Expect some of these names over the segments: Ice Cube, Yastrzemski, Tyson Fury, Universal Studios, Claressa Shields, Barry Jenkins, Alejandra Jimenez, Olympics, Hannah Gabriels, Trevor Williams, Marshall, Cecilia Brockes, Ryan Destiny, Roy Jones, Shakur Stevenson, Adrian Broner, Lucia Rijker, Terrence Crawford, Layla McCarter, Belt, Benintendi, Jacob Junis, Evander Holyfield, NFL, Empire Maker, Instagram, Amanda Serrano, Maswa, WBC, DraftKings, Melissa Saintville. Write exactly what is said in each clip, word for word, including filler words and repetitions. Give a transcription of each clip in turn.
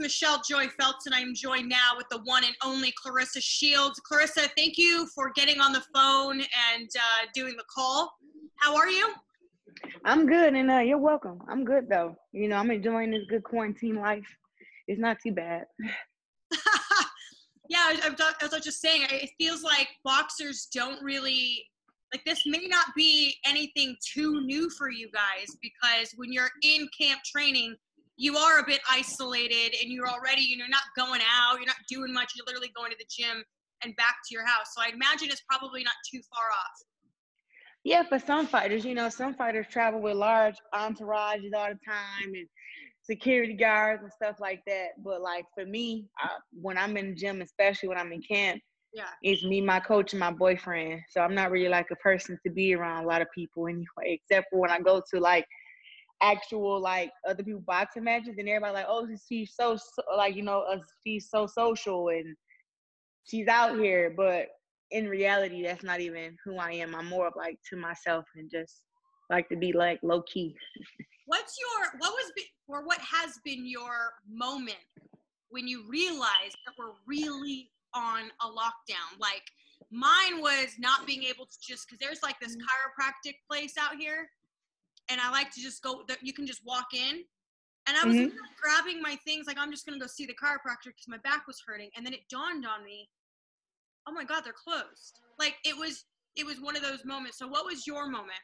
Michelle Joy Feltz, and I'm joined now with the one and only Claressa Shields. Claressa, thank you for getting on the phone and uh, doing the call. How are you? I'm good, and uh, you're welcome. I'm good, though. You know, I'm enjoying this good quarantine life. It's not too bad. Yeah, I, I've done, as I was just saying, it feels like boxers don't really – like this may not be anything too new for you guys, because when you're in camp training, you are a bit isolated and you're already, you know, not going out, you're not doing much, you're literally going to the gym and back to your house. So I imagine it's probably not too far off. Yeah, for some fighters, you know, some fighters travel with large entourages all the time and security guards and stuff like that. But, like, for me, I, when I'm in the gym, especially when I'm in camp, yeah, it's me, my coach, and my boyfriend. So I'm not really, like, a person to be around a lot of people anyway, except for when I go to, like, actual, like, other people boxing matches, and everybody like, oh, she's so, so like, you know, uh, she's so social and she's out here. But in reality, that's not even who I am. I'm more of like to myself and just like to be like low key. What's your, what was, be, or what has been your moment when you realized that we're really on a lockdown? Like mine was not being able to just, cause there's like this chiropractic place out here, and I like to just go, you can just walk in. And I was mm-hmm. grabbing my things, like I'm just gonna go see the chiropractor because my back was hurting. And then it dawned on me, oh my God, they're closed. Like it was, it was one of those moments. So what was your moment?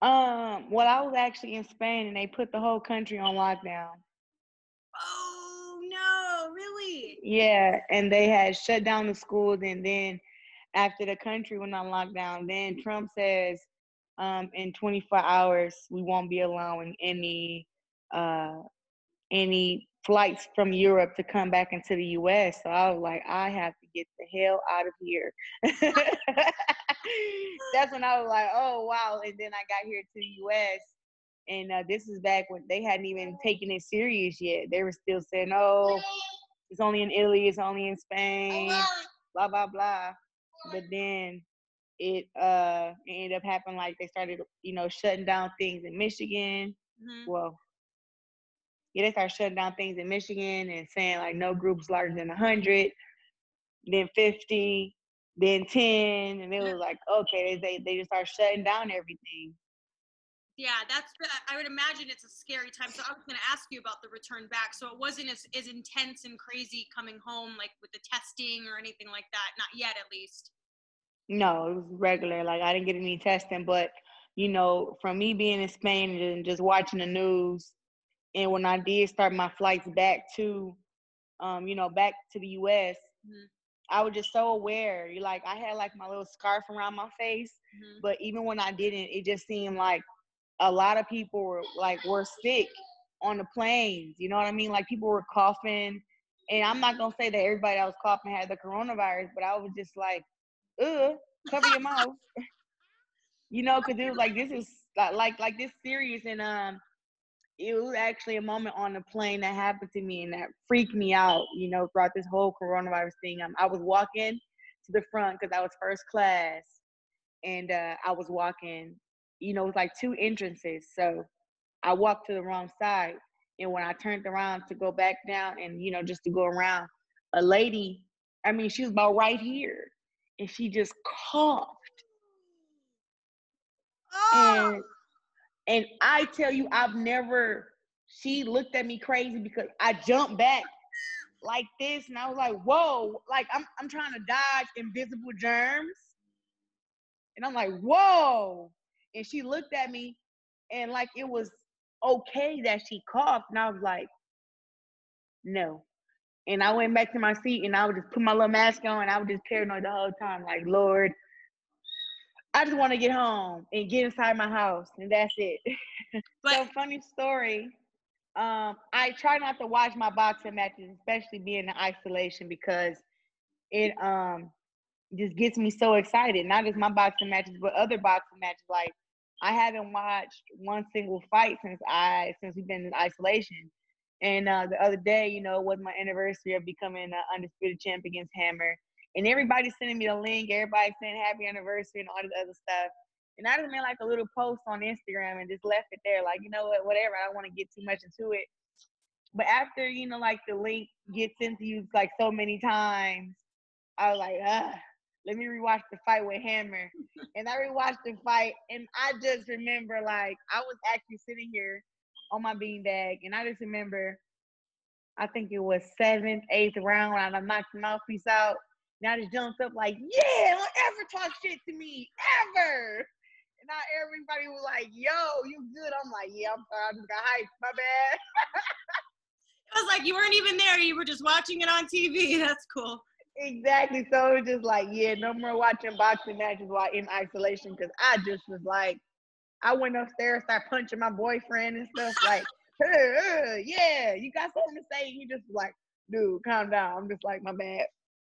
Um, well, I was actually in Spain and they put the whole country on lockdown. Oh no, really? Yeah, and they had shut down the schools, and then after the country went on lockdown, then Trump says, Um, in twenty-four hours, we won't be allowing any uh, any flights from Europe to come back into the U S So I was like, I have to get the hell out of here. That's when I was like, oh, wow. And then I got here to the U S And uh, this is back when they hadn't even taken it serious yet. They were still saying, oh, it's only in Italy, it's only in Spain, blah, blah, blah. But then it uh it ended up happening, like they started, you know, shutting down things in Michigan. Mm-hmm. Well, yeah, they started shutting down things in Michigan and saying like no groups larger than one hundred, then fifty, then ten, and it was like, okay, they they just start shutting down everything. Yeah, that's, I would imagine it's a scary time. So I was going to ask you about the return back. So it wasn't as, as intense and crazy coming home, like with the testing or anything like that, not yet at least. No, it was regular. Like, I didn't get any testing, but, you know, from me being in Spain and just watching the news, and when I did start my flights back to, um, you know, back to the U S, mm-hmm. I was just so aware. You're like, I had, like, my little scarf around my face, mm-hmm. but even when I didn't, it just seemed like a lot of people were, like, were sick on the planes. You know what I mean? Like, people were coughing, and I'm not going to say that everybody that was coughing had the coronavirus, but I was just like, ugh, cover your mouth. You know, because it was like, this is like like this serious. And um it was actually a moment on the plane that happened to me and that freaked me out, you know, throughout this whole coronavirus thing. um, I was walking to the front because I was first class, and uh I was walking, you know, it was like two entrances, so I walked to the wrong side, and when I turned around to go back down and, you know, just to go around, a lady, I mean, she was about right here, and she just coughed. Oh. And, and I tell you, I've never, she looked at me crazy because I jumped back like this, and I was like, whoa, like I'm I'm trying to dodge invisible germs. And I'm like, whoa. And she looked at me, and like it was okay that she coughed. And I was like, no. And I went back to my seat, and I would just put my little mask on, and I was just paranoid the whole time. Like, Lord, I just want to get home and get inside my house, and that's it. But so, funny story. Um, I try not to watch my boxing matches, especially being in isolation, because it um just gets me so excited. Not just my boxing matches, but other boxing matches. Like, I haven't watched one single fight since I since we've been in isolation. And uh, the other day, you know, was my anniversary of becoming an undisputed champ against Hammer. And everybody's sending me the link. Everybody's saying happy anniversary and all this other stuff. And I just made like a little post on Instagram and just left it there. Like, you know what, whatever. I don't want to get too much into it. But after, you know, like the link gets into you like so many times, I was like, ah, let me rewatch the fight with Hammer. And I rewatched the fight, and I just remember, like, I was actually sitting here on my beanbag, and I just remember, I think it was seventh, eighth round when I knocked the mouthpiece out. And I just jumped up like, yeah, don't ever talk shit to me, ever. And now everybody was like, yo, you good? I'm like, yeah, I'm sorry, I just got hyped, my bad. I was like, you weren't even there. You were just watching it on T V. That's cool. Exactly. So it was just like, yeah, no more watching boxing matches while in isolation, because I just was like, I went upstairs, started punching my boyfriend and stuff. Like, uh, yeah, you got something to say. And he just was like, dude, calm down. I'm just like, my bad,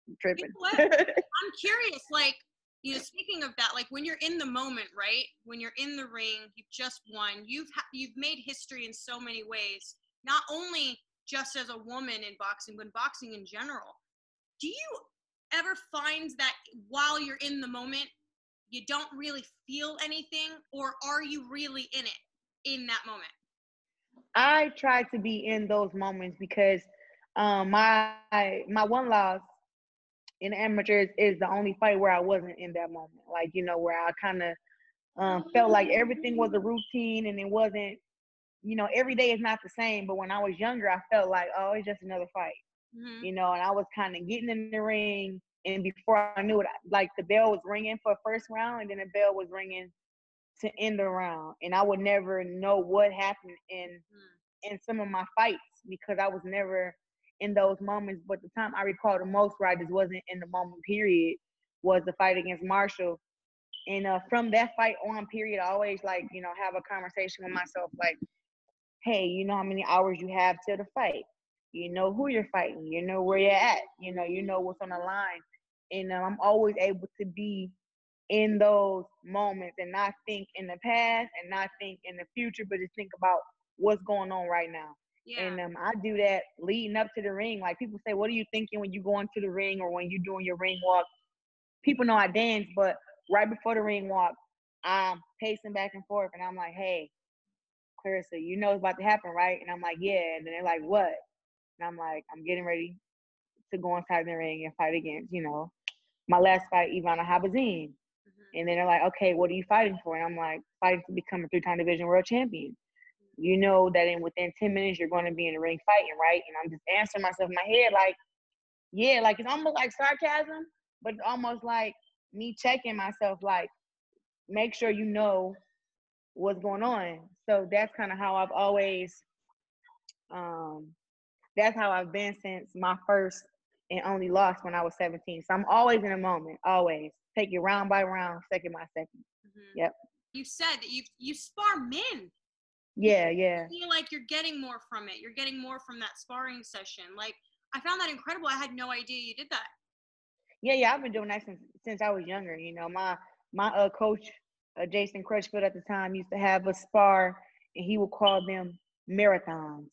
I'm tripping. You know what? I'm curious, like, you know, speaking of that, like when you're in the moment, right? When you're in the ring, you've just won. You've ha- you've made history in so many ways. Not only just as a woman in boxing, but boxing in general. Do you ever find that while you're in the moment, you don't really feel anything, or are you really in it in that moment? I try to be in those moments because um, my my one loss in amateurs is the only fight where I wasn't in that moment. Like, you know, where I kind of um, felt like everything was a routine and it wasn't, you know, every day is not the same. But when I was younger, I felt like, oh, it's just another fight. Mm-hmm. You know, and I was kind of getting in the ring, and before I knew it, like the bell was ringing for first round, and then the bell was ringing to end the round, and I would never know what happened in mm-hmm. in some of my fights because I was never in those moments. But the time I recall the most where I just wasn't in the moment, period, was the fight against Marshall. And uh, from that fight on, period, I always like, you know, have a conversation with myself, like, hey, you know how many hours you have till the fight. You know who you're fighting. You know where you're at. You know, you know what's on the line. And um, I'm always able to be in those moments and not think in the past and not think in the future, but just think about what's going on right now. Yeah. And um, I do that leading up to the ring. Like people say, what are you thinking when you go into the ring or when you're doing your ring walk? People know I dance, but right before the ring walk, I'm pacing back and forth. And I'm like, hey, Claressa, you know it's about to happen, right? And I'm like, yeah. And then they're like, what? And I'm like, I'm getting ready to go inside the ring and fight against, you know, my last fight, Ivana Habazin. Mm-hmm. And then they're like, okay, what are you fighting for? And I'm like, fighting to become a three-time division world champion. Mm-hmm. You know that in within ten minutes, you're going to be in the ring fighting, right? And I'm just answering myself in my head like, yeah, like it's almost like sarcasm, but it's almost like me checking myself, like, make sure you know what's going on. So that's kind of how I've always um, – that's how I've been since my first and only loss when I was seventeen. So I'm always in a moment, always. Take it round by round, second by second. Mm-hmm. Yep. You said that you you spar men. Yeah, yeah. You feel like you're getting more from it. You're getting more from that sparring session. Like, I found that incredible. I had no idea you did that. Yeah, yeah. I've been doing that since, since I was younger. You know, my, my uh, coach, uh, Jason Crutchfield at the time, used to have us spar, and he would call them marathons.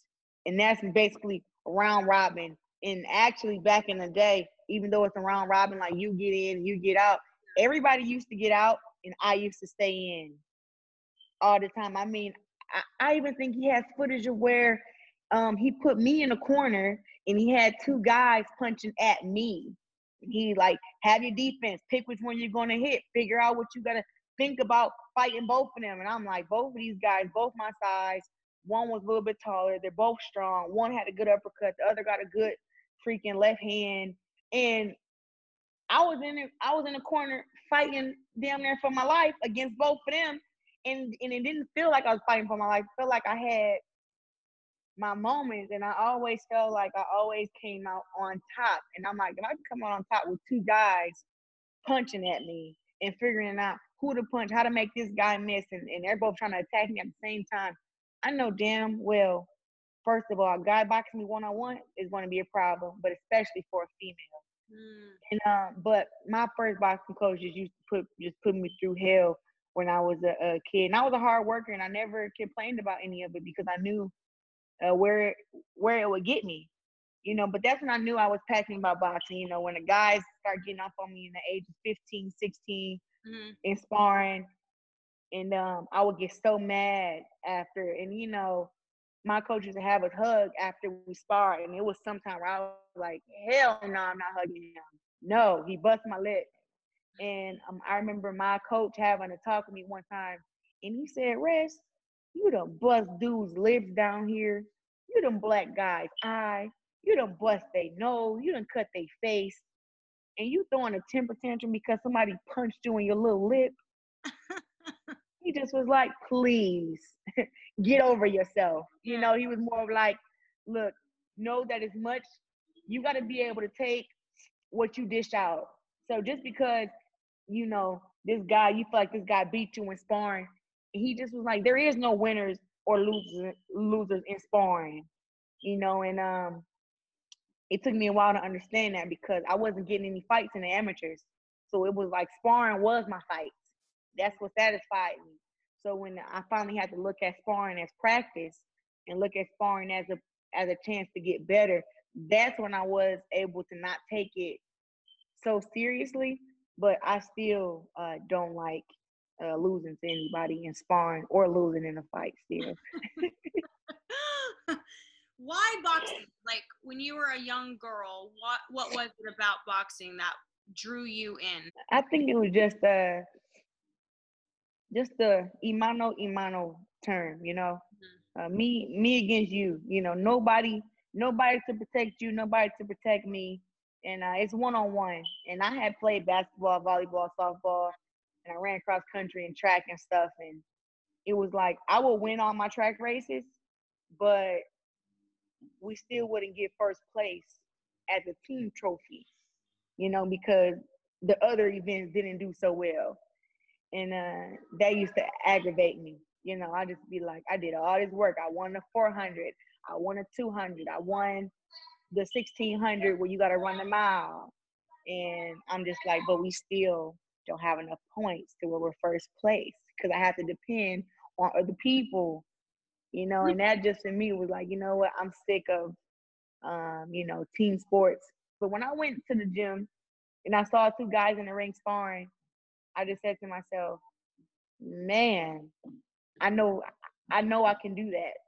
And that's basically round robin. And actually back in the day, even though it's a round robin, like you get in, you get out, everybody used to get out and I used to stay in all the time. I mean, I, I even think he has footage of where um, he put me in a corner and he had two guys punching at me. He like, have your defense, pick which one you're going to hit, figure out what you got to think about fighting both of them. And I'm like, both of these guys, both my size. One was a little bit taller. They're both strong. One had a good uppercut. The other got a good freaking left hand. And I was in a, I was in a corner fighting damn near for my life against both of them. And and it didn't feel like I was fighting for my life. It felt like I had my moments. And I always felt like I always came out on top. And I'm like, if I can come out on top with two guys punching at me and figuring out who to punch, how to make this guy miss, and, and they're both trying to attack me at the same time, I know damn well, first of all, a guy boxing me one-on-one is going to be a problem, but especially for a female. Mm. And um, but my first boxing coach just used to put just put me through hell when I was a, a kid. And I was a hard worker, and I never complained about any of it because I knew uh, where it, where it would get me, you know. But that's when I knew I was passionate about boxing. You know, when the guys start getting up on me in the age of fifteen, sixteen, mm-hmm. and sparring. And um, I would get so mad after. And, you know, my coach used to have us hug after we sparred, and it was sometime where I was like, hell no, nah, I'm not hugging him. No, he busted my leg. And um, I remember my coach having a talk with me one time, and he said, Rest, you done bust dudes' lips down here. You done black guys' eye. You done bust their nose. You done cut their face. And you throwing a temper tantrum because somebody punched you in your little lip. He just was like, please, get over yourself. You know, he was more of like, look, know that as much, you got to be able to take what you dish out. So just because, you know, this guy, you feel like this guy beat you in sparring, he just was like, there is no winners or losers, losers in sparring, you know. And um, it took me a while to understand that because I wasn't getting any fights in the amateurs. So it was like sparring was my fight. That's what satisfied me. So when I finally had to look at sparring as practice and look at sparring as a as a chance to get better, that's when I was able to not take it so seriously. But I still uh, don't like uh, losing to anybody in sparring or losing in a fight still. Why boxing? Like when you were a young girl, what what was it about boxing that drew you in? I think it was just uh, just the imano imano term, you know, mm-hmm. uh, me me against you, you know, nobody nobody to protect you, nobody to protect me, and uh, it's one on one. And I had played basketball, volleyball, softball, and I ran cross country and track and stuff, and it was like I would win all my track races, but we still wouldn't get first place as a team trophy, you know, because the other events didn't do so well. And uh, that used to aggravate me. You know, I just be like, I did all this work. I won the four hundred. I won the two hundred. I won the sixteen hundred where you got to run the mile. And I'm just like, but we still don't have enough points to where we're first place because I have to depend on other people, you know. And that just, to me, was like, you know what, I'm sick of, um, you know, team sports. But when I went to the gym and I saw two guys in the ring sparring, I just said to myself, man, I know I know I can do that.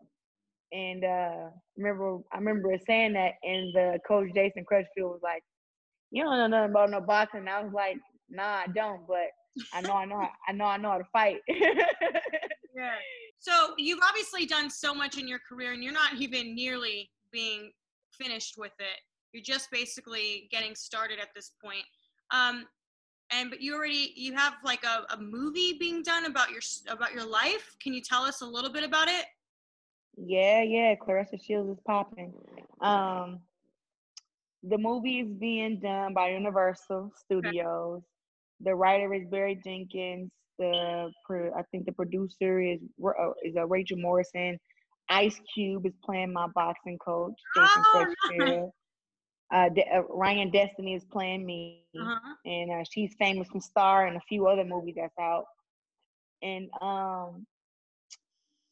And uh, remember, I remember saying that, and the coach Jason Crutchfield was like, you don't know nothing about no boxing. And I was like, nah, I don't, but I know I know how, I know I know how to fight. Yeah. So you've obviously done so much in your career, and you're not even nearly being finished with it. You're just basically getting started at this point. Um, And, but you already, you have like a, a movie being done about your, about your life. Can you tell us a little bit about it? Yeah, yeah. Claressa Shields is popping. Um, the movie is being done by Universal Studios. Okay. The writer is Barry Jenkins. The, pro, I think the producer is, is uh, Rachel Morrison. Ice Cube is playing my boxing coach. Jason oh, nice. Uh, De- uh, Ryan Destiny is playing me, uh-huh. and uh, she's famous from Star and a few other movies that's out. And um,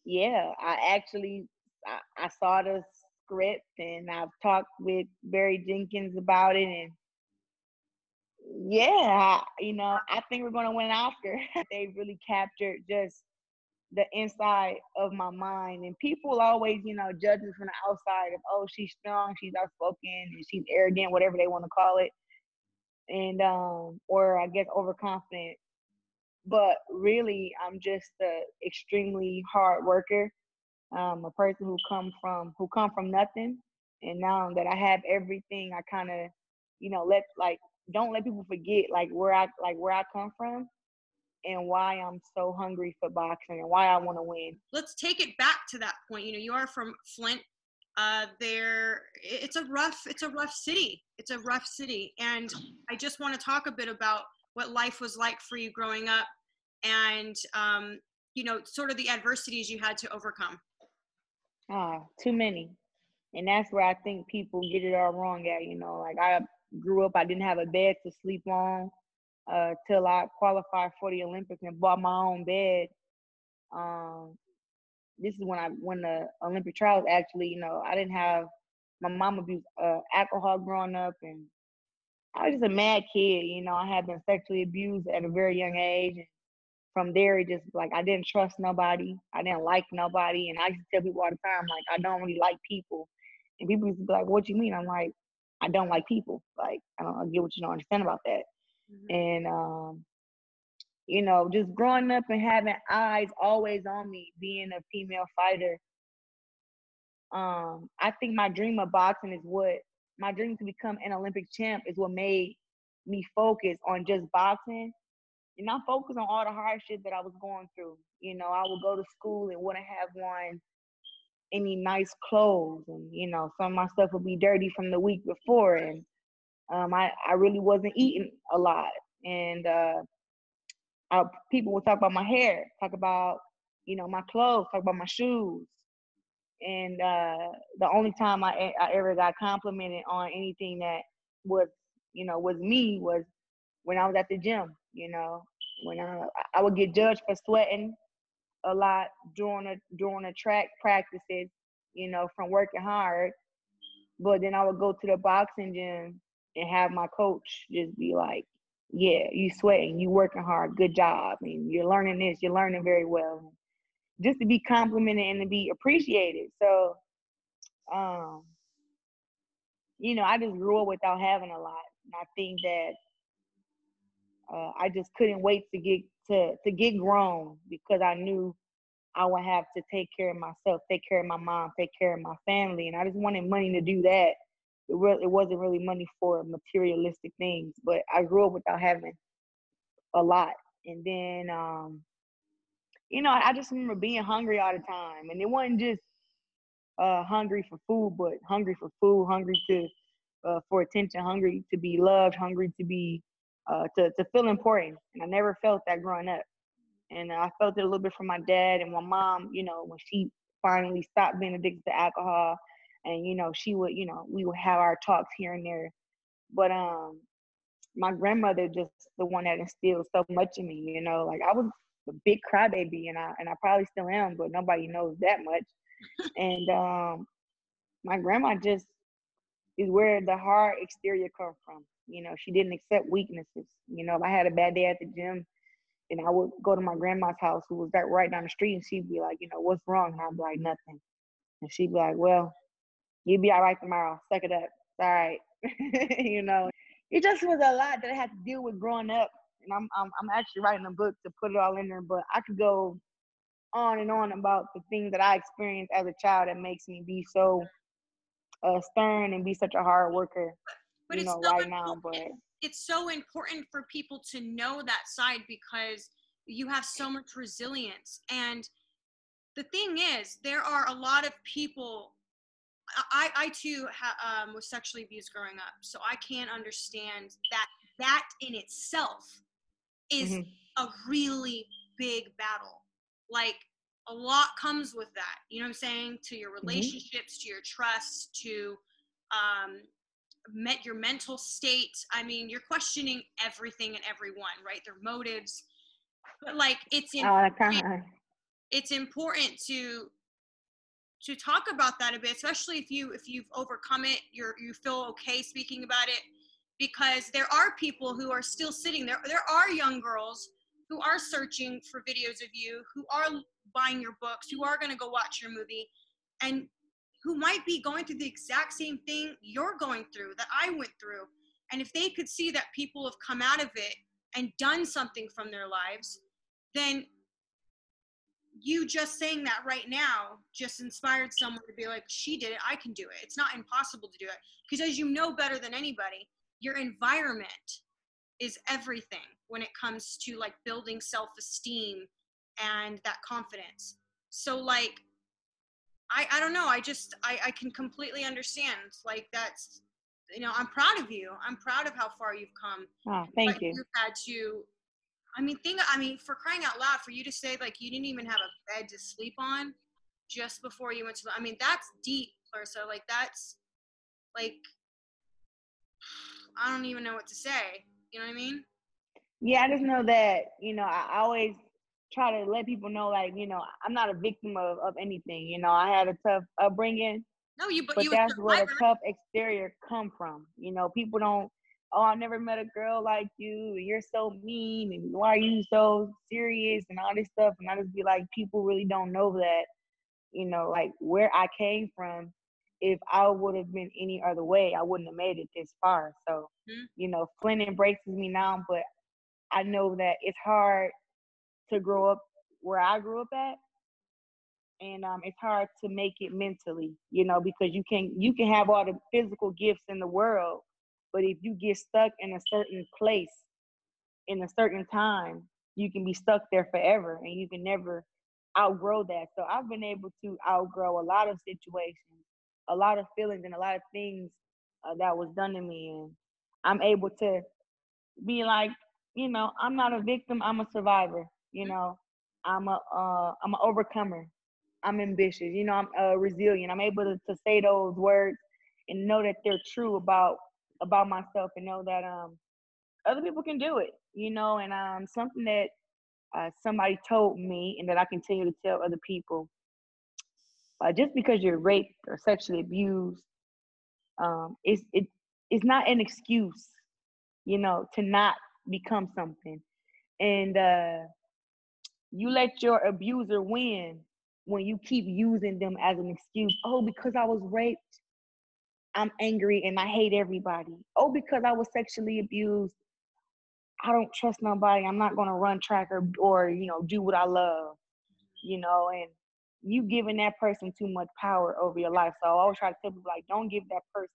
yeah, I actually I, I saw the script, and I've talked with Barry Jenkins about it, and yeah, I, you know, I think we're gonna win an Oscar. They really captured just the inside of my mind. And people always, you know, judge me from the outside of, oh, she's strong, she's outspoken, and she's arrogant, whatever they want to call it. And, um, or I guess overconfident. But really, I'm just an extremely hard worker, um, a person who come from, who come from nothing. And now that I have everything, I kind of, you know, let, like, don't let people forget, like, where I, like, where I come from, and why I'm so hungry for boxing and why I want to win. Let's take it back to that point. You know, you are from Flint. Uh, there, it's a rough, it's a rough city. It's a rough city. And I just want to talk a bit about what life was like for you growing up and, um, you know, sort of the adversities you had to overcome. Ah, too many. And that's where I think people get it all wrong at, you know. Like, I grew up, I didn't have a bed to sleep on. Uh, till I qualified for the Olympics and bought my own bed. Um, this is when I when the Olympic trials actually, you know, I didn't have, my mom abused uh, alcohol growing up, and I was just a mad kid, you know. I had been sexually abused at a very young age, and from there, it just, like, I didn't trust nobody. I didn't like nobody. And I used to tell people all the time, like, I don't really like people. And people used to be like, what do you mean? I'm like, I don't like people. Like, I don't get what you don't understand about that. Mm-hmm. And, um, you know, just growing up and having eyes always on me, being a female fighter, um, I think my dream of boxing is what, my dream to become an Olympic champ is what made me focus on just boxing. And I focused on all the hardship that I was going through. You know, I would go to school and wouldn't have on any nice clothes. And, you know, some of my stuff would be dirty from the week before. And um, I, I really wasn't eating a lot. And uh, I, people would talk about my hair, talk about, you know, my clothes, talk about my shoes. And uh, the only time I, I ever got complimented on anything that was, you know, was me was when I was at the gym. You know, when I I would get judged for sweating a lot during a during a track practices, you know, from working hard. But then I would go to the boxing gym and have my coach just be like, "Yeah, you sweating, you working hard, good job, and you're learning this, you're learning very well." Just to be complimented and to be appreciated. So, um, you know, I just grew up without having a lot, and I think that. Uh, I just couldn't wait to get to, to get grown because I knew I would have to take care of myself, take care of my mom, take care of my family. And I just wanted money to do that. It, re- it wasn't really money for materialistic things, but I grew up without having a lot. And then, um, you know, I just remember being hungry all the time. And it wasn't just uh, hungry for food, but hungry for food, hungry to uh, for attention, hungry to be loved, hungry to be Uh, to, to feel important. And I never felt that growing up. And I felt it a little bit from my dad and my mom, you know, when she finally stopped being addicted to alcohol. And, you know, she would, you know, we would have our talks here and there. But um, my grandmother just the one that instilled so much in me, you know. Like, I was a big crybaby, and I, and I probably still am, but nobody knows that much. And um, my grandma just is where the hard exterior comes from. You know, she didn't accept weaknesses. You know, if I had a bad day at the gym, and I would go to my grandma's house, who was right, right down the street, and she'd be like, you know, what's wrong? And I'd be like, nothing. And she'd be like, well, you'll be all right tomorrow. Suck it up. It's all right. You know, it just was a lot that I had to deal with growing up. And I'm, I'm, I'm actually writing a book to put it all in there, but I could go on and on about the things that I experienced as a child that makes me be so uh, stern and be such a hard worker. But you it's know, so right now, but it's so important for people to know that side because you have so much resilience. And the thing is, there are a lot of people. I, I too ha, um, was sexually abused growing up, so I can't understand that. That in itself is mm-hmm. a really big battle. Like a lot comes with that. You know what I'm saying? To your relationships, mm-hmm. to your trust, to um. met your mental state. I mean, you're questioning everything and everyone, right? Their motives. But like, it's important, oh, it's important to to talk about that a bit, especially if you if you've overcome it, you're you feel okay speaking about it, because there are people who are still sitting there. There are young girls who are searching for videos of you, who are buying your books, who are going to go watch your movie, and who might be going through the exact same thing you're going through, that I went through. And if they could see that people have come out of it and done something from their lives, then you just saying that right now just inspired someone to be like, she did it, I can do it. It's not impossible to do it. Because as you know better than anybody, your environment is everything when it comes to like building self-esteem and that confidence. So like, I, I don't know. I just, I, I can completely understand. Like that's, you know, I'm proud of you. I'm proud of how far you've come. Oh, thank but you. You've had to, I mean, think, I mean, for crying out loud, for you to say like, you didn't even have a bed to sleep on just before you went to, I mean, that's deep, Claressa. Like that's like, I don't even know what to say. You know what I mean? Yeah. I just know that, you know, I always try to let people know, like, you know, I'm not a victim of, of anything. You know, I had a tough upbringing. No, you, but, but you that's where the tough exterior come from. You know, people don't oh, I never met a girl like you, and you're so mean, and why are you so serious, and all this stuff. And I just be like, people really don't know that, you know, like, where I came from. If I would have been any other way, I wouldn't have made it this far. So, mm-hmm. you know, Flint embraces me now, but I know that it's hard to grow up where I grew up at. And um, it's hard to make it mentally, you know, because you can you can have all the physical gifts in the world, but if you get stuck in a certain place, in a certain time, you can be stuck there forever, and you can never outgrow that. So I've been able to outgrow a lot of situations, a lot of feelings, and a lot of things uh, that was done to me. And I'm able to be like, you know, I'm not a victim, I'm a survivor. You know, I'm a uh, I'm an overcomer. I'm ambitious, you know, I'm uh, resilient. I'm able to, to say those words and know that they're true about about myself, and know that um other people can do it, you know. And um something that uh, somebody told me, and that I continue to tell other people, uh, just because you're raped or sexually abused, um, it's, it, it's not an excuse, you know, to not become something. And uh, you let your abuser win when you keep using them as an excuse. Oh, because I was raped, I'm angry and I hate everybody. Oh, because I was sexually abused, I don't trust nobody. I'm not going to run track or, or, you know, do what I love, you know. And you giving that person too much power over your life. So I always try to tell people, like, don't give that person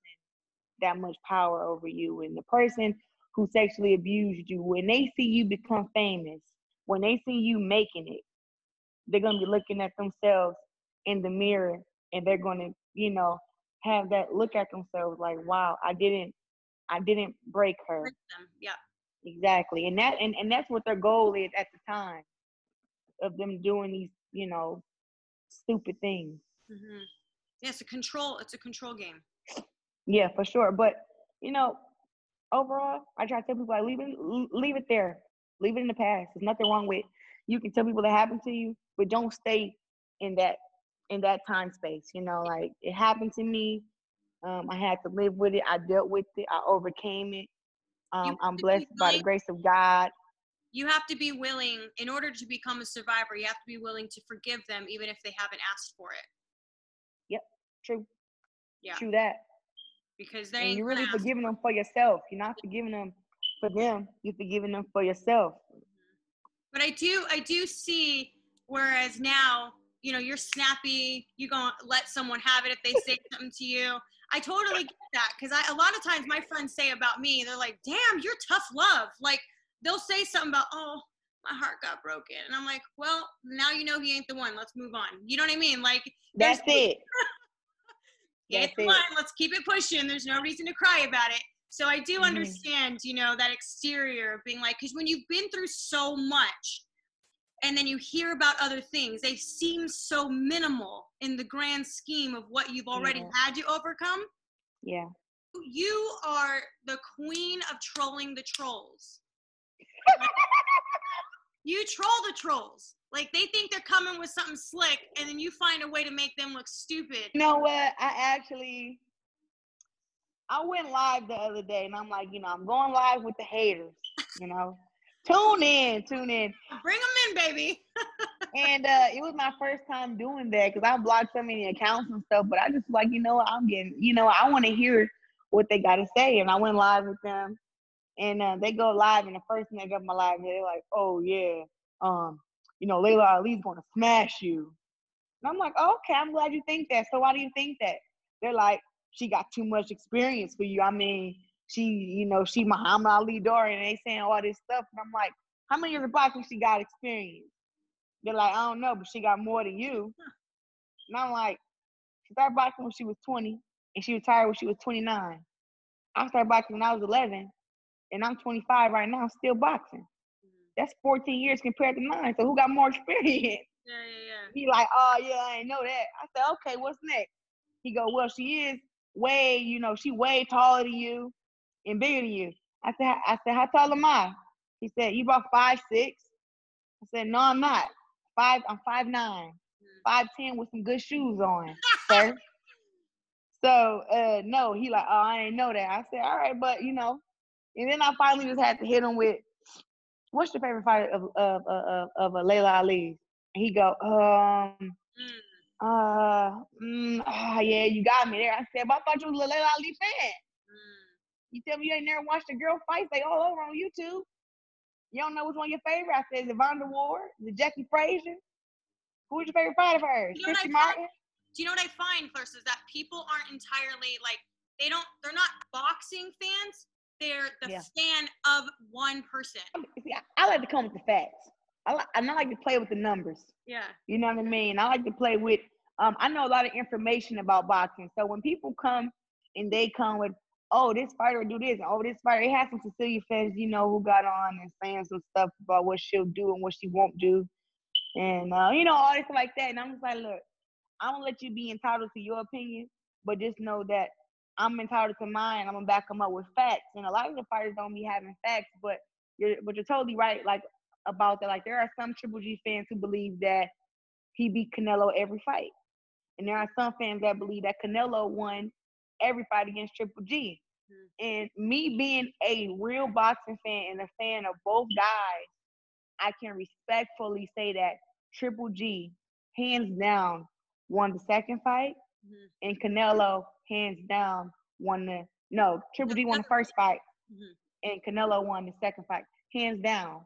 that much power over you. And the person who sexually abused you, when they see you become famous, when they see you making it, they're going to be looking at themselves in the mirror, and they're going to, you know, have that look at themselves like, wow, I didn't, I didn't break her. Break them. Yeah, exactly. And that, and, and that's what their goal is at the time of them doing these, you know, stupid things. Mm-hmm. Yeah, it's a control, it's a control game. Yeah, for sure. But, you know, overall, I try to tell people, like, leave it, leave it there. Leave it in the past. There's nothing wrong with it. You can tell people that happened to you, but don't stay in that in that time space. You know, like, it happened to me. Um, I had to live with it. I dealt with it. I overcame it. Um, I'm blessed by the grace of God. You have to be willing, in order to become a survivor, you have to be willing to forgive them, even if they haven't asked for it. Yep, true. Yeah. True that. Because they ain't you're really forgiving them for yourself. You're not forgiving them for them. You're forgiving them for yourself. But I do, I do see, whereas now, you know, you're snappy, you're going to let someone have it if they say something to you. I totally get that, because I, a lot of times my friends say about me, they're like, damn, you're tough love. Like, they'll say something about, oh, my heart got broken. And I'm like, well, now you know he ain't the one. Let's move on. You know what I mean? Like, that's it. He ain't the one. Let's keep it pushing. There's no reason to cry about it. So I do understand, you know, that exterior of being like, because when you've been through so much and then you hear about other things, they seem so minimal in the grand scheme of what you've already yeah. had to overcome. Yeah. You are the queen of trolling the trolls. Like, you troll the trolls. Like, they think they're coming with something slick, and then you find a way to make them look stupid. You know what? I actually... I went live the other day, and I'm like, you know, I'm going live with the haters, you know. Tune in, tune in. Bring them in, baby. And uh, it was my first time doing that, because I blocked so many accounts and stuff, but I just like, you know what, I'm getting, you know, I want to hear what they got to say. And I went live with them, and uh, they go live, and the first thing they got my live, they're like, oh, yeah, um, you know, Laila Ali's going to smash you. And I'm like, oh, okay, I'm glad you think that. So why do you think that? They're like, she got too much experience for you. I mean, she, you know, she Muhammad Ali daughter, and they saying all this stuff. And I'm like, how many years of boxing she got experience? They're like, I don't know, but she got more than you. And I'm like, she started boxing when she was twenty, and she retired when she was twenty-nine. I started boxing when I was eleven, and I'm twenty-five right now, still boxing. That's fourteen years compared to nine. So who got more experience? Yeah, yeah, yeah. He like, oh, yeah, I ain't know that. I said, okay, what's next? He go, well, she is way, you know, she way taller than you and bigger than you. I said, I said, how tall am I? He said, you about five, six? I said, no, I'm not. Five, I'm five, nine, five, ten with some good shoes on, sir. So, uh, no, he like, oh, I ain't know that. I said, all right, but, you know, And then I finally just had to hit him with, what's your favorite fight of of of, of, of Laila Ali? And he go, um, mm. uh, mm, oh, yeah, you got me there. I said, but I thought you was a Laila Ali fan. Mm. You tell me you ain't never watched the girl fights. They all over on YouTube. You don't know which one your favorite? I said, is it Vonda Ward? Is it Jackie Frazier? Who's your favorite fight of hers? You know Christy Martin? Do you know what I find, Claressa, is that people aren't entirely, like, they don't, they're not boxing fans. They're the yeah. fan of one person. See, I, I like to come with the facts. I, li- I like to play with the numbers. Yeah. You know what I mean? I like to play with, um, I know a lot of information about boxing. So when people come and they come with, oh, this fighter do this, oh, this fighter, it has some Cecilia fans, you know, who got on and saying some stuff about what she'll do and what she won't do. And, uh, you know, all this like that. And I'm just like, look, I don't let you be entitled to your opinion, but just know that I'm entitled to mine. I'm gonna back them up with facts, and a lot of the fighters don't be having facts, but you're but you're totally right, like about that. Like there are some Triple G fans who believe that he beat Canelo every fight, and there are some fans that believe that Canelo won every fight against Triple G. Mm-hmm. And me being a real boxing fan and a fan of both guys, I can respectfully say that Triple G, hands down, won the second fight, mm-hmm. and Canelo. Hands down, won the no Triple G won the first fight, mm-hmm. and Canelo won the second fight. Hands down.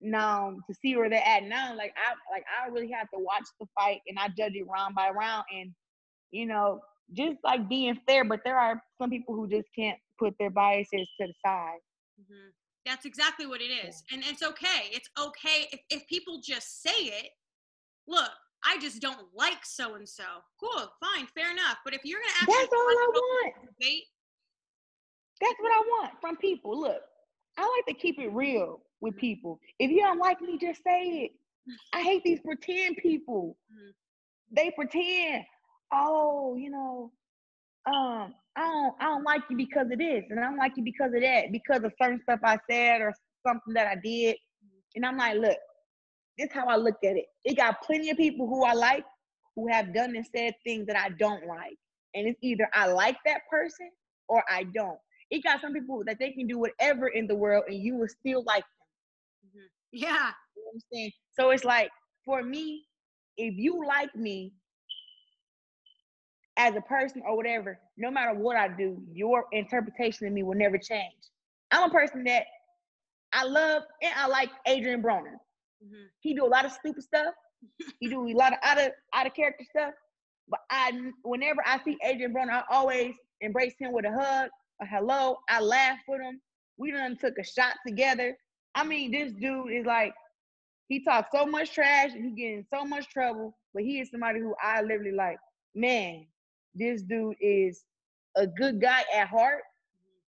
Now to see where they're at now, like I like I really have to watch the fight and I judge it round by round, and you know just like being fair. But there are some people who just can't put their biases to the side. Mm-hmm. That's exactly what it is, yeah. And it's okay. It's okay if if people just say it. Look. I just don't like so-and-so. Cool, fine, fair enough. But if you're going to actually- That's all I want. Debate, that's what I want from people. Look, I like to keep it real with people. If you don't like me, just say it. I hate these pretend people. Mm-hmm. They pretend, oh, you know, um, I don't, I don't like you because of this, and I don't like you because of that, because of certain stuff I said or something that I did. And I'm like, look, it's how I look at it. It got plenty of people who I like who have done and said things that I don't like. And it's either I like that person or I don't. It got some people that they can do whatever in the world and you will still like them. Mm-hmm. Yeah. You know what I'm saying? So it's like, for me, if you like me as a person or whatever, no matter what I do, your interpretation of me will never change. I'm a person that I love and I like Adrian Broner. Mm-hmm. He do a lot of stupid stuff. He do a lot of out of out of character stuff. But I, whenever I see Adrian Broner, I always embrace him with a hug, a hello. I laugh with him. We done took a shot together. I mean, this dude is like, he talks so much trash and he get in so much trouble. But he is somebody who I literally like. Man, this dude is a good guy at heart.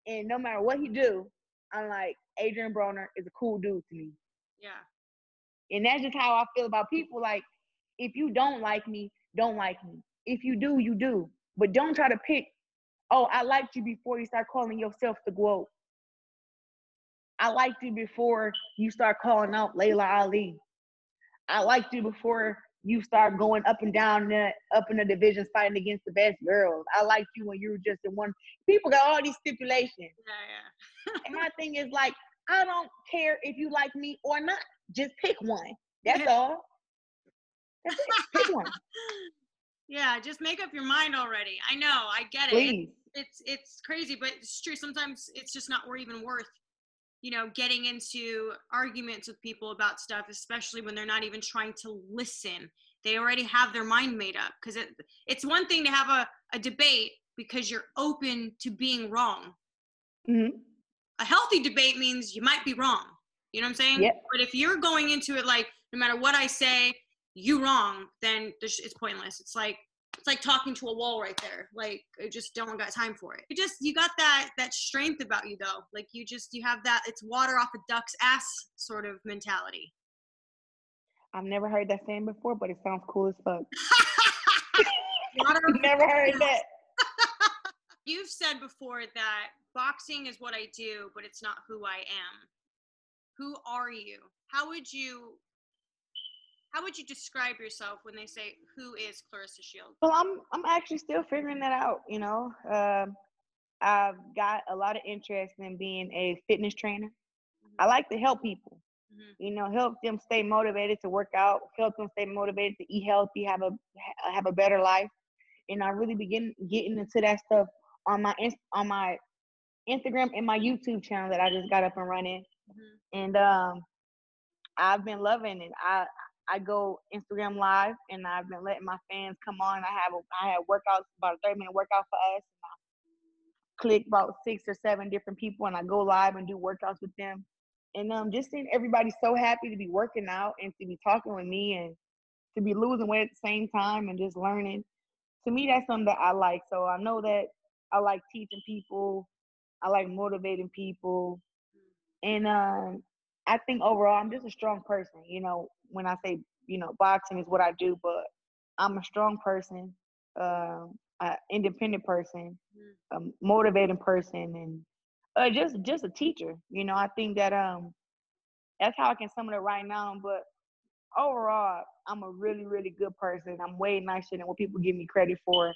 And no matter what he do, I'm like, Adrian Broner is a cool dude to me. Yeah. And that's just how I feel about people. Like, if you don't like me, don't like me. If you do, you do. But don't try to pick, oh, I liked you before you start calling yourself the GOAT. I liked you before you start calling out Laila Ali. I liked you before you start going up and down, the, up in the divisions fighting against the best girls. I liked you when you were just in one. People got all these stipulations. Yeah, yeah. And my thing is like, I don't care if you like me or not. Just pick one. That's all. That's it. Pick one. Yeah, just make up your mind already. I know. I get it. Please. It's, it's it's crazy, but it's true. Sometimes it's just not or even worth, you know, getting into arguments with people about stuff, especially when they're not even trying to listen. They already have their mind made up. Because it, it's one thing to have a, a debate because you're open to being wrong. Mm-hmm. A healthy debate means you might be wrong. You know what I'm saying? Yep. But if you're going into it like, no matter what I say, you wrong, then it's pointless. It's like it's like talking to a wall right there. Like, I just don't got time for it. You just, you got that that strength about you, though. Like, you just, you have that, it's water off a duck's ass sort of mentality. I've never heard that saying before, but it sounds cool as fuck. I've never heard that. You've said before that boxing is what I do, but it's not who I am. Who are you? How would you how would you describe yourself when they say, who is Claressa Shields? Well, I'm I'm actually still figuring that out, you know. Um, I've got a lot of interest in being a fitness trainer. Mm-hmm. I like to help people, mm-hmm. you know, help them stay motivated to work out, help them stay motivated to eat healthy, have a have a better life. And I really begin getting into that stuff on my on my Instagram and my YouTube channel that I just got up and running. Mm-hmm. And um, I've been loving it. I I go Instagram live, and I've been letting my fans come on. I have a, I have workouts, about a thirty minute workout for us. Click about six or seven different people, and I go live and do workouts with them. And um, just seeing everybody so happy to be working out and to be talking with me and to be losing weight at the same time and just learning. To me, that's something that I like. So I know that I like teaching people. I like motivating people. And um, I think overall, I'm just a strong person. You know, when I say, you know, boxing is what I do, but I'm a strong person. Um, Uh, independent person, a motivating person, and uh, just just a teacher. You know, I think that um, that's how I can sum it up right now. But overall, I'm a really, really good person. I'm way nicer than what people give me credit for.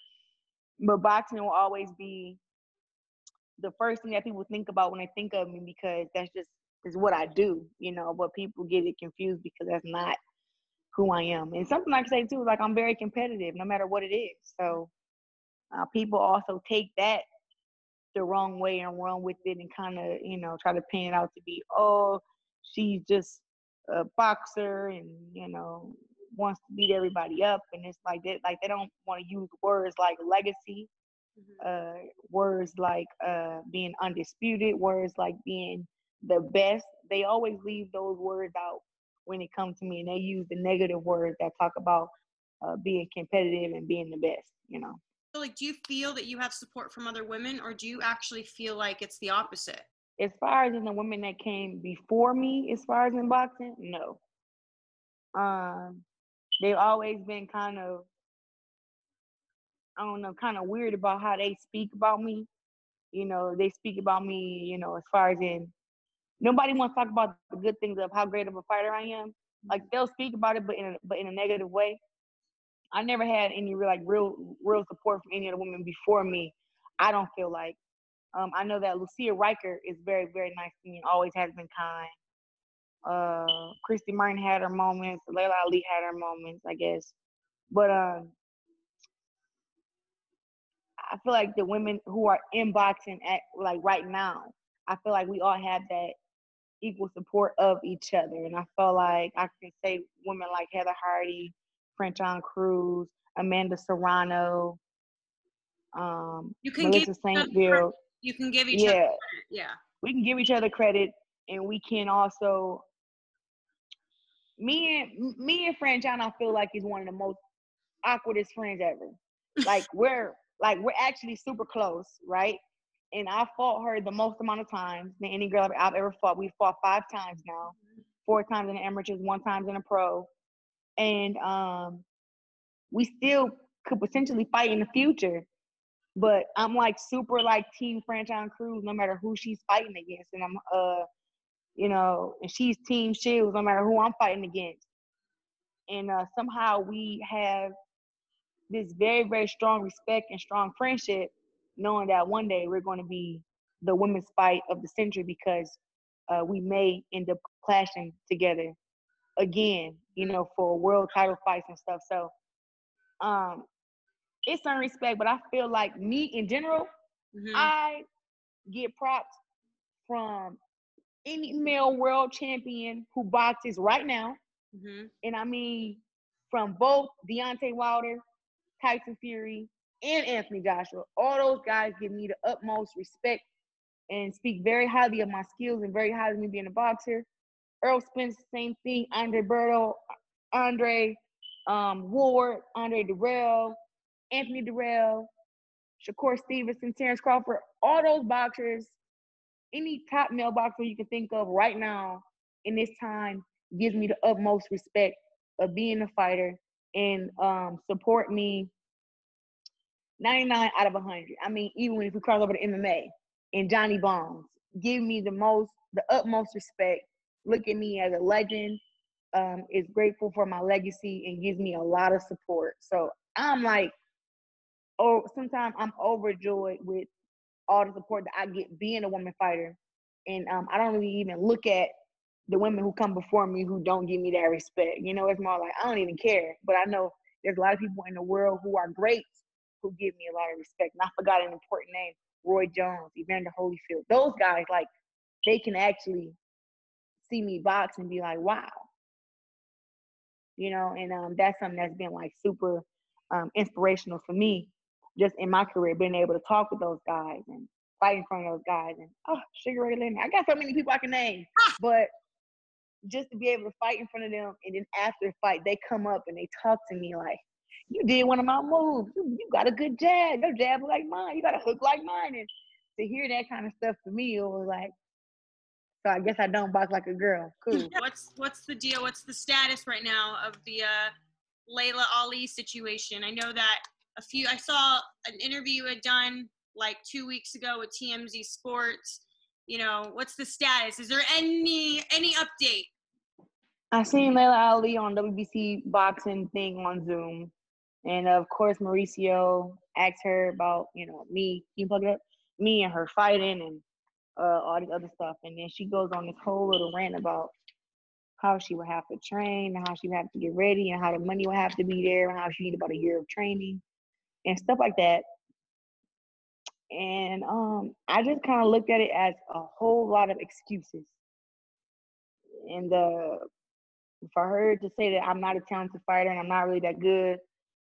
But boxing will always be the first thing that people think about when they think of me, because that's just is what I do. You know, but people get it confused because that's not who I am. And something I can say too, like, I'm very competitive, no matter what it is. So. Uh, people also take that the wrong way and run with it and kind of, you know, try to paint it out to be, oh, she's just a boxer and, you know, wants to beat everybody up. And it's like that, like they don't want to use words like legacy, mm-hmm. uh, words like uh, being undisputed, words like being the best. They always leave those words out when it comes to me, and they use the negative words that talk about uh, being competitive and being the best, you know. So, like, do you feel that you have support from other women, or do you actually feel like it's the opposite? As far as in the women that came before me, as far as in boxing, no. Um, they've always been kind of, I don't know, kind of weird about how they speak about me. You know, they speak about me, you know, as far as in, nobody wants to talk about the good things of how great of a fighter I am. Like, they'll speak about it, but in a, but in a negative way. I never had any real, like real, real support from any of the women before me. I don't feel like. Um, I know that Lucia Rijker is very, very nice to me and always has been kind. Uh, Christy Martin had her moments. Laila Ali had her moments, I guess. But um, I feel like the women who are in boxing at like right now, I feel like we all have that equal support of each other, and I feel like I can say women like Heather Hardy, Franchon Crews, Amanda Serrano, um, you can Melissa Saintville. You can give each yeah. other credit. Yeah. We can give each other credit, and we can also me and me and Franchon, I feel like, is one of the most awkwardest friends ever. Like we're like we're actually super close, right? And I fought her the most amount of times than any girl I've, I've ever fought. We fought five times now, four times in the amateurs, one time in a pro. And um, we still could potentially fight in the future, but I'm like super like team Franchon Crews, no matter who she's fighting against, and I'm uh, you know, and she's team Shields, no matter who I'm fighting against. And uh, somehow we have this very, very strong respect and strong friendship, knowing that one day we're going to be the women's fight of the century, because uh, we may end up clashing together again, you know, for world title fights and stuff. So um, it's certain respect, but I feel like me in general, mm-hmm. I get props from any male world champion who boxes right now. Mm-hmm. And I mean, from both Deontay Wilder, Tyson Fury, and Anthony Joshua, all those guys give me the utmost respect and speak very highly of my skills and very highly of me being a boxer. Errol Spence, same thing. Andre Berto, Andre um, Ward, Andre Durrell, Anthony Durrell, Shakur Stevenson, Terrence Crawford. All those boxers, any top male boxer you can think of right now in this time, gives me the utmost respect of being a fighter and um, support me ninety-nine out of one hundred. I mean, even if we cross over to M M A and Johnny Bones, give me the most, the utmost respect. Look at me as a legend, um, is grateful for my legacy and gives me a lot of support. So I'm like, oh, sometimes I'm overjoyed with all the support that I get being a woman fighter. And um, I don't really even look at the women who come before me who don't give me that respect. You know, it's more like, I don't even care. But I know there's a lot of people in the world who are great who give me a lot of respect. And I forgot an important name, Roy Jones, Evander Holyfield. Those guys, like, they can actually see me box and be like, wow. You know, and um, that's something that's been, like, super um, inspirational for me just in my career, being able to talk with those guys and fight in front of those guys. And, oh, Sugar Ray Leonard. I got so many people I can name. But just to be able to fight in front of them, and then after the fight, they come up and they talk to me like, you did one of my moves. You, you got a good jab. Your jab like mine. You got a hook like mine. And to hear that kind of stuff to me, it was like, so I guess I don't box like a girl. Cool. What's what's the deal? What's the status right now of the uh, Laila Ali situation? I know that a few, I saw an interview you had done like two weeks ago with T M Z Sports. You know, what's the status? Is there any any update? I seen Laila Ali on W B C boxing thing on Zoom. And of course, Mauricio asked her about, you know, me, you plug it up, me and her fighting and uh, all this other stuff. And then she goes on this whole little rant about how she would have to train and how she would have to get ready and how the money would have to be there and how she needed about a year of training and stuff like that. And um, I just kind of looked at it as a whole lot of excuses. And uh, for her to say that I'm not a talented fighter and I'm not really that good,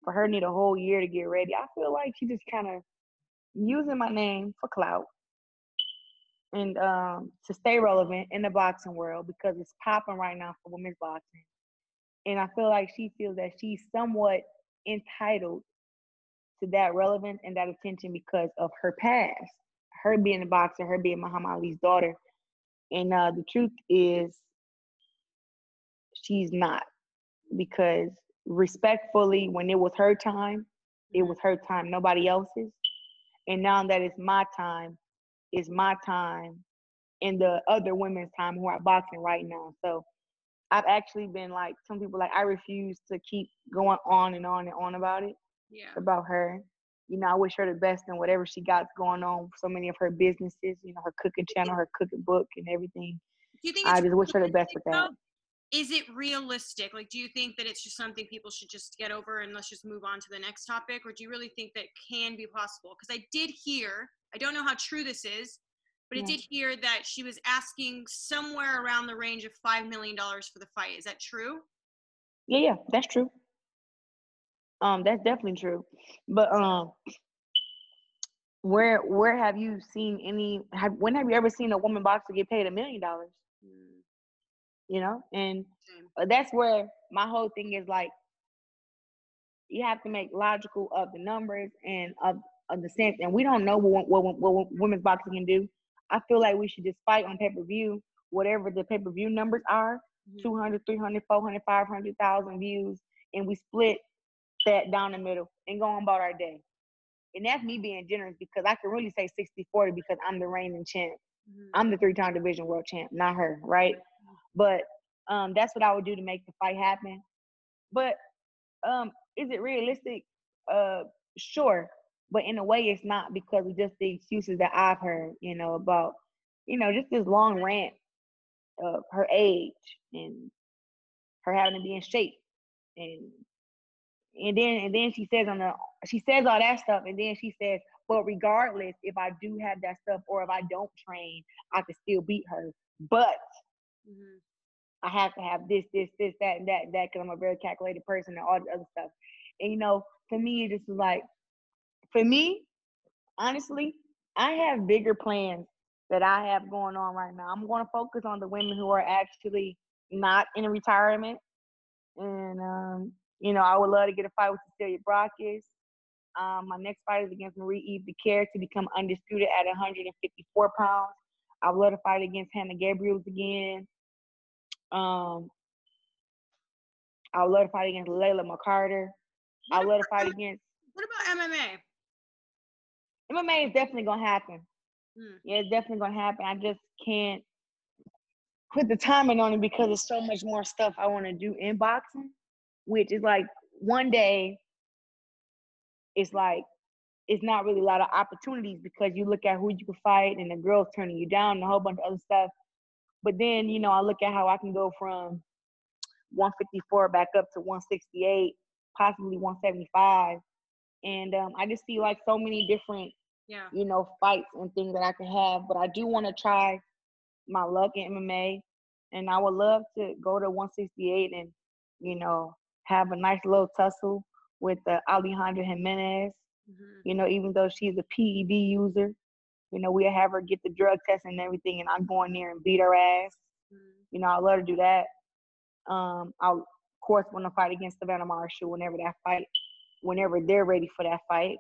for her to need a whole year to get ready, I feel like she just kind of using my name for clout and um, to stay relevant in the boxing world because it's popping right now for women's boxing. And I feel like she feels that she's somewhat entitled to that relevance and that attention because of her past, her being a boxer, her being Muhammad Ali's daughter. And uh, the truth is she's not, because respectfully, when it was her time, it was her time, nobody else's. And now that it's my time, it's my time and the other women's time who are boxing right now. So I've actually been like, some people like, I refuse to keep going on and on and on about it. Yeah. About her. You know, I wish her the best in whatever she got going on, so many of her businesses, you know, her cooking channel, her cooking book and everything. Do you think I just wish her the best with that. Is it realistic? Like, do you think that it's just something people should just get over and let's just move on to the next topic? Or do you really think that can be possible? Because I did hear, I don't know how true this is, but yeah. I did hear that she was asking somewhere around the range of five million dollars for the fight. Is that true? Yeah, yeah, that's true. Um, that's definitely true. But um, where where have you seen any? Have, when have you ever seen a woman boxer get paid a million dollars? You know, and that's where my whole thing is like, you have to make logical of the numbers and of, of the sense. And we don't know what, what, what, what women's boxing can do. I feel like we should just fight on pay per view, whatever the pay per view numbers are, mm-hmm. two hundred, three hundred, four hundred, five hundred thousand views, and we split that down the middle and go on about our day. And that's me being generous, because I can really say sixty forty because I'm the reigning champ. Mm-hmm. I'm the three-time division world champ, not her, right? But um, that's what I would do to make the fight happen. But um, is it realistic? Uh, sure. But in a way, it's not, because of just the excuses that I've heard, you know, about, you know, just this long rant of her age and her having to be in shape. And And then and then she says on the she says all that stuff, and then she says, well, regardless if I do have that stuff or if I don't train, I can still beat her. But mm-hmm. I have to have this, this, this, that, and that, and that, because I'm a very calculated person and all the other stuff. And you know, for me, it just was like, for me, honestly, I have bigger plans that I have going on right now. I'm gonna focus on the women who are actually not in retirement. And um you know, I would love to get a fight with Cecilia Brockes. Um, my next fight is against Marie Eve DeCare to become undisputed at one fifty-four pounds. I would love to fight against Hannah Gabriels again. Um, I would love to fight against Layla McCarter. I would love to fight against... What about M M A? M M A is definitely going to happen. Hmm. Yeah, it's definitely going to happen. I just can't put the timing on it because there's so much more stuff I want to do in boxing. Which is like, one day, it's like it's not really a lot of opportunities because you look at who you can fight and the girls turning you down and a whole bunch of other stuff. But then, you know, I look at how I can go from one fifty-four back up to one sixty-eight, possibly one seventy-five. And um, I just see, like, so many different, yeah. you know, fights and things that I can have. But I do want to try my luck in M M A. And I would love to go to one sixty-eight and, you know, have a nice little tussle with uh, Alejandra Jimenez. Mm-hmm. You know, even though she's a P E D user, you know, we'll have her get the drug test and everything, and I'm going there and beat her ass. Mm-hmm. You know, I'd love to do that. Um, I, of course, want to fight against Savannah Marshall whenever that fight, whenever they're ready for that fight.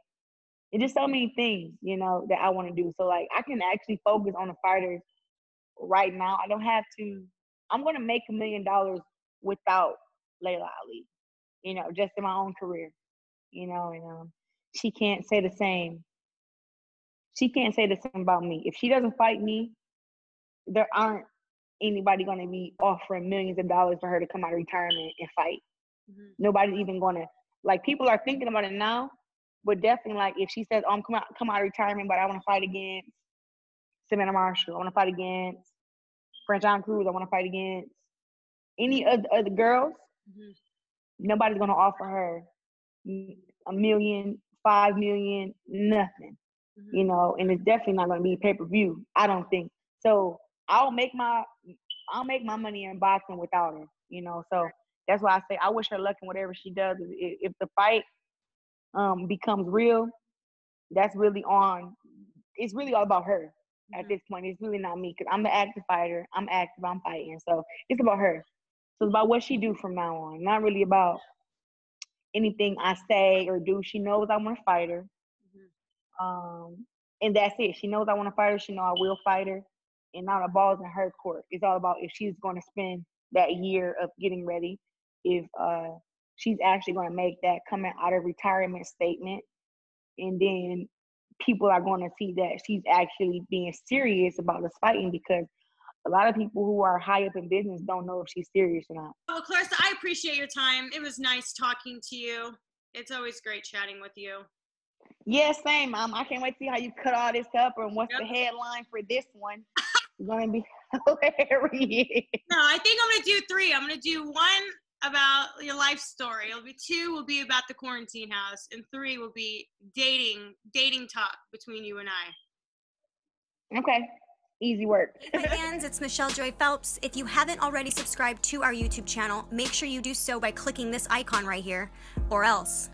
It's just so many things, you know, that I want to do. So, like, I can actually focus on the fighters right now. I don't have to. I'm going to make a million dollars without Laila Ali, you know, just in my own career, you know, and um, she can't say the same. She can't say the same about me. If she doesn't fight me, there aren't anybody going to be offering millions of dollars for her to come out of retirement and fight. Mm-hmm. Nobody's even going to, like, people are thinking about it now, but definitely, like, if she says, oh, I'm come out, come out of retirement, but I want to fight against Savannah Marshall, I want to fight against Franchon Crews, I want to fight against any other, other girls, mm-hmm. nobody's going to offer her a million, five million, nothing, mm-hmm. you know, and it's definitely not going to be pay-per-view, I don't think. So I'll make my I'll make my money in boxing without her, you know. So that's why I say I wish her luck in whatever she does. If, if the fight um, becomes real, that's really on, it's really all about her. Mm-hmm. At this point, it's really not me, because I'm the active fighter. I'm active. I'm fighting. So it's about her. So it's about what she do from now on. Not really about anything I say or do. She knows I want to fight her. Mm-hmm. Um, and that's it. She knows I want to fight her. She knows I will fight her. And now the ball's in her court. It's all about if she's going to spend that year of getting ready, if uh, she's actually going to make that coming out of retirement statement. And then people are going to see that she's actually being serious about us fighting, because a lot of people who are high up in business don't know if she's serious or not. Well, Claressa, I appreciate your time. It was nice talking to you. It's always great chatting with you. Yeah, same. Um, I can't wait to see how you cut all this up and what's yep. the headline for this one. It's going to be hilarious. No, I think I'm going to do three. I'm going to do one about your life story. It'll be two will be about the quarantine house, and three will be dating, dating talk between you and I. Okay. Easy work. Hey fans, it's Michelle Joy Phelps. If you haven't already subscribed to our YouTube channel, make sure you do so by clicking this icon right here, or else.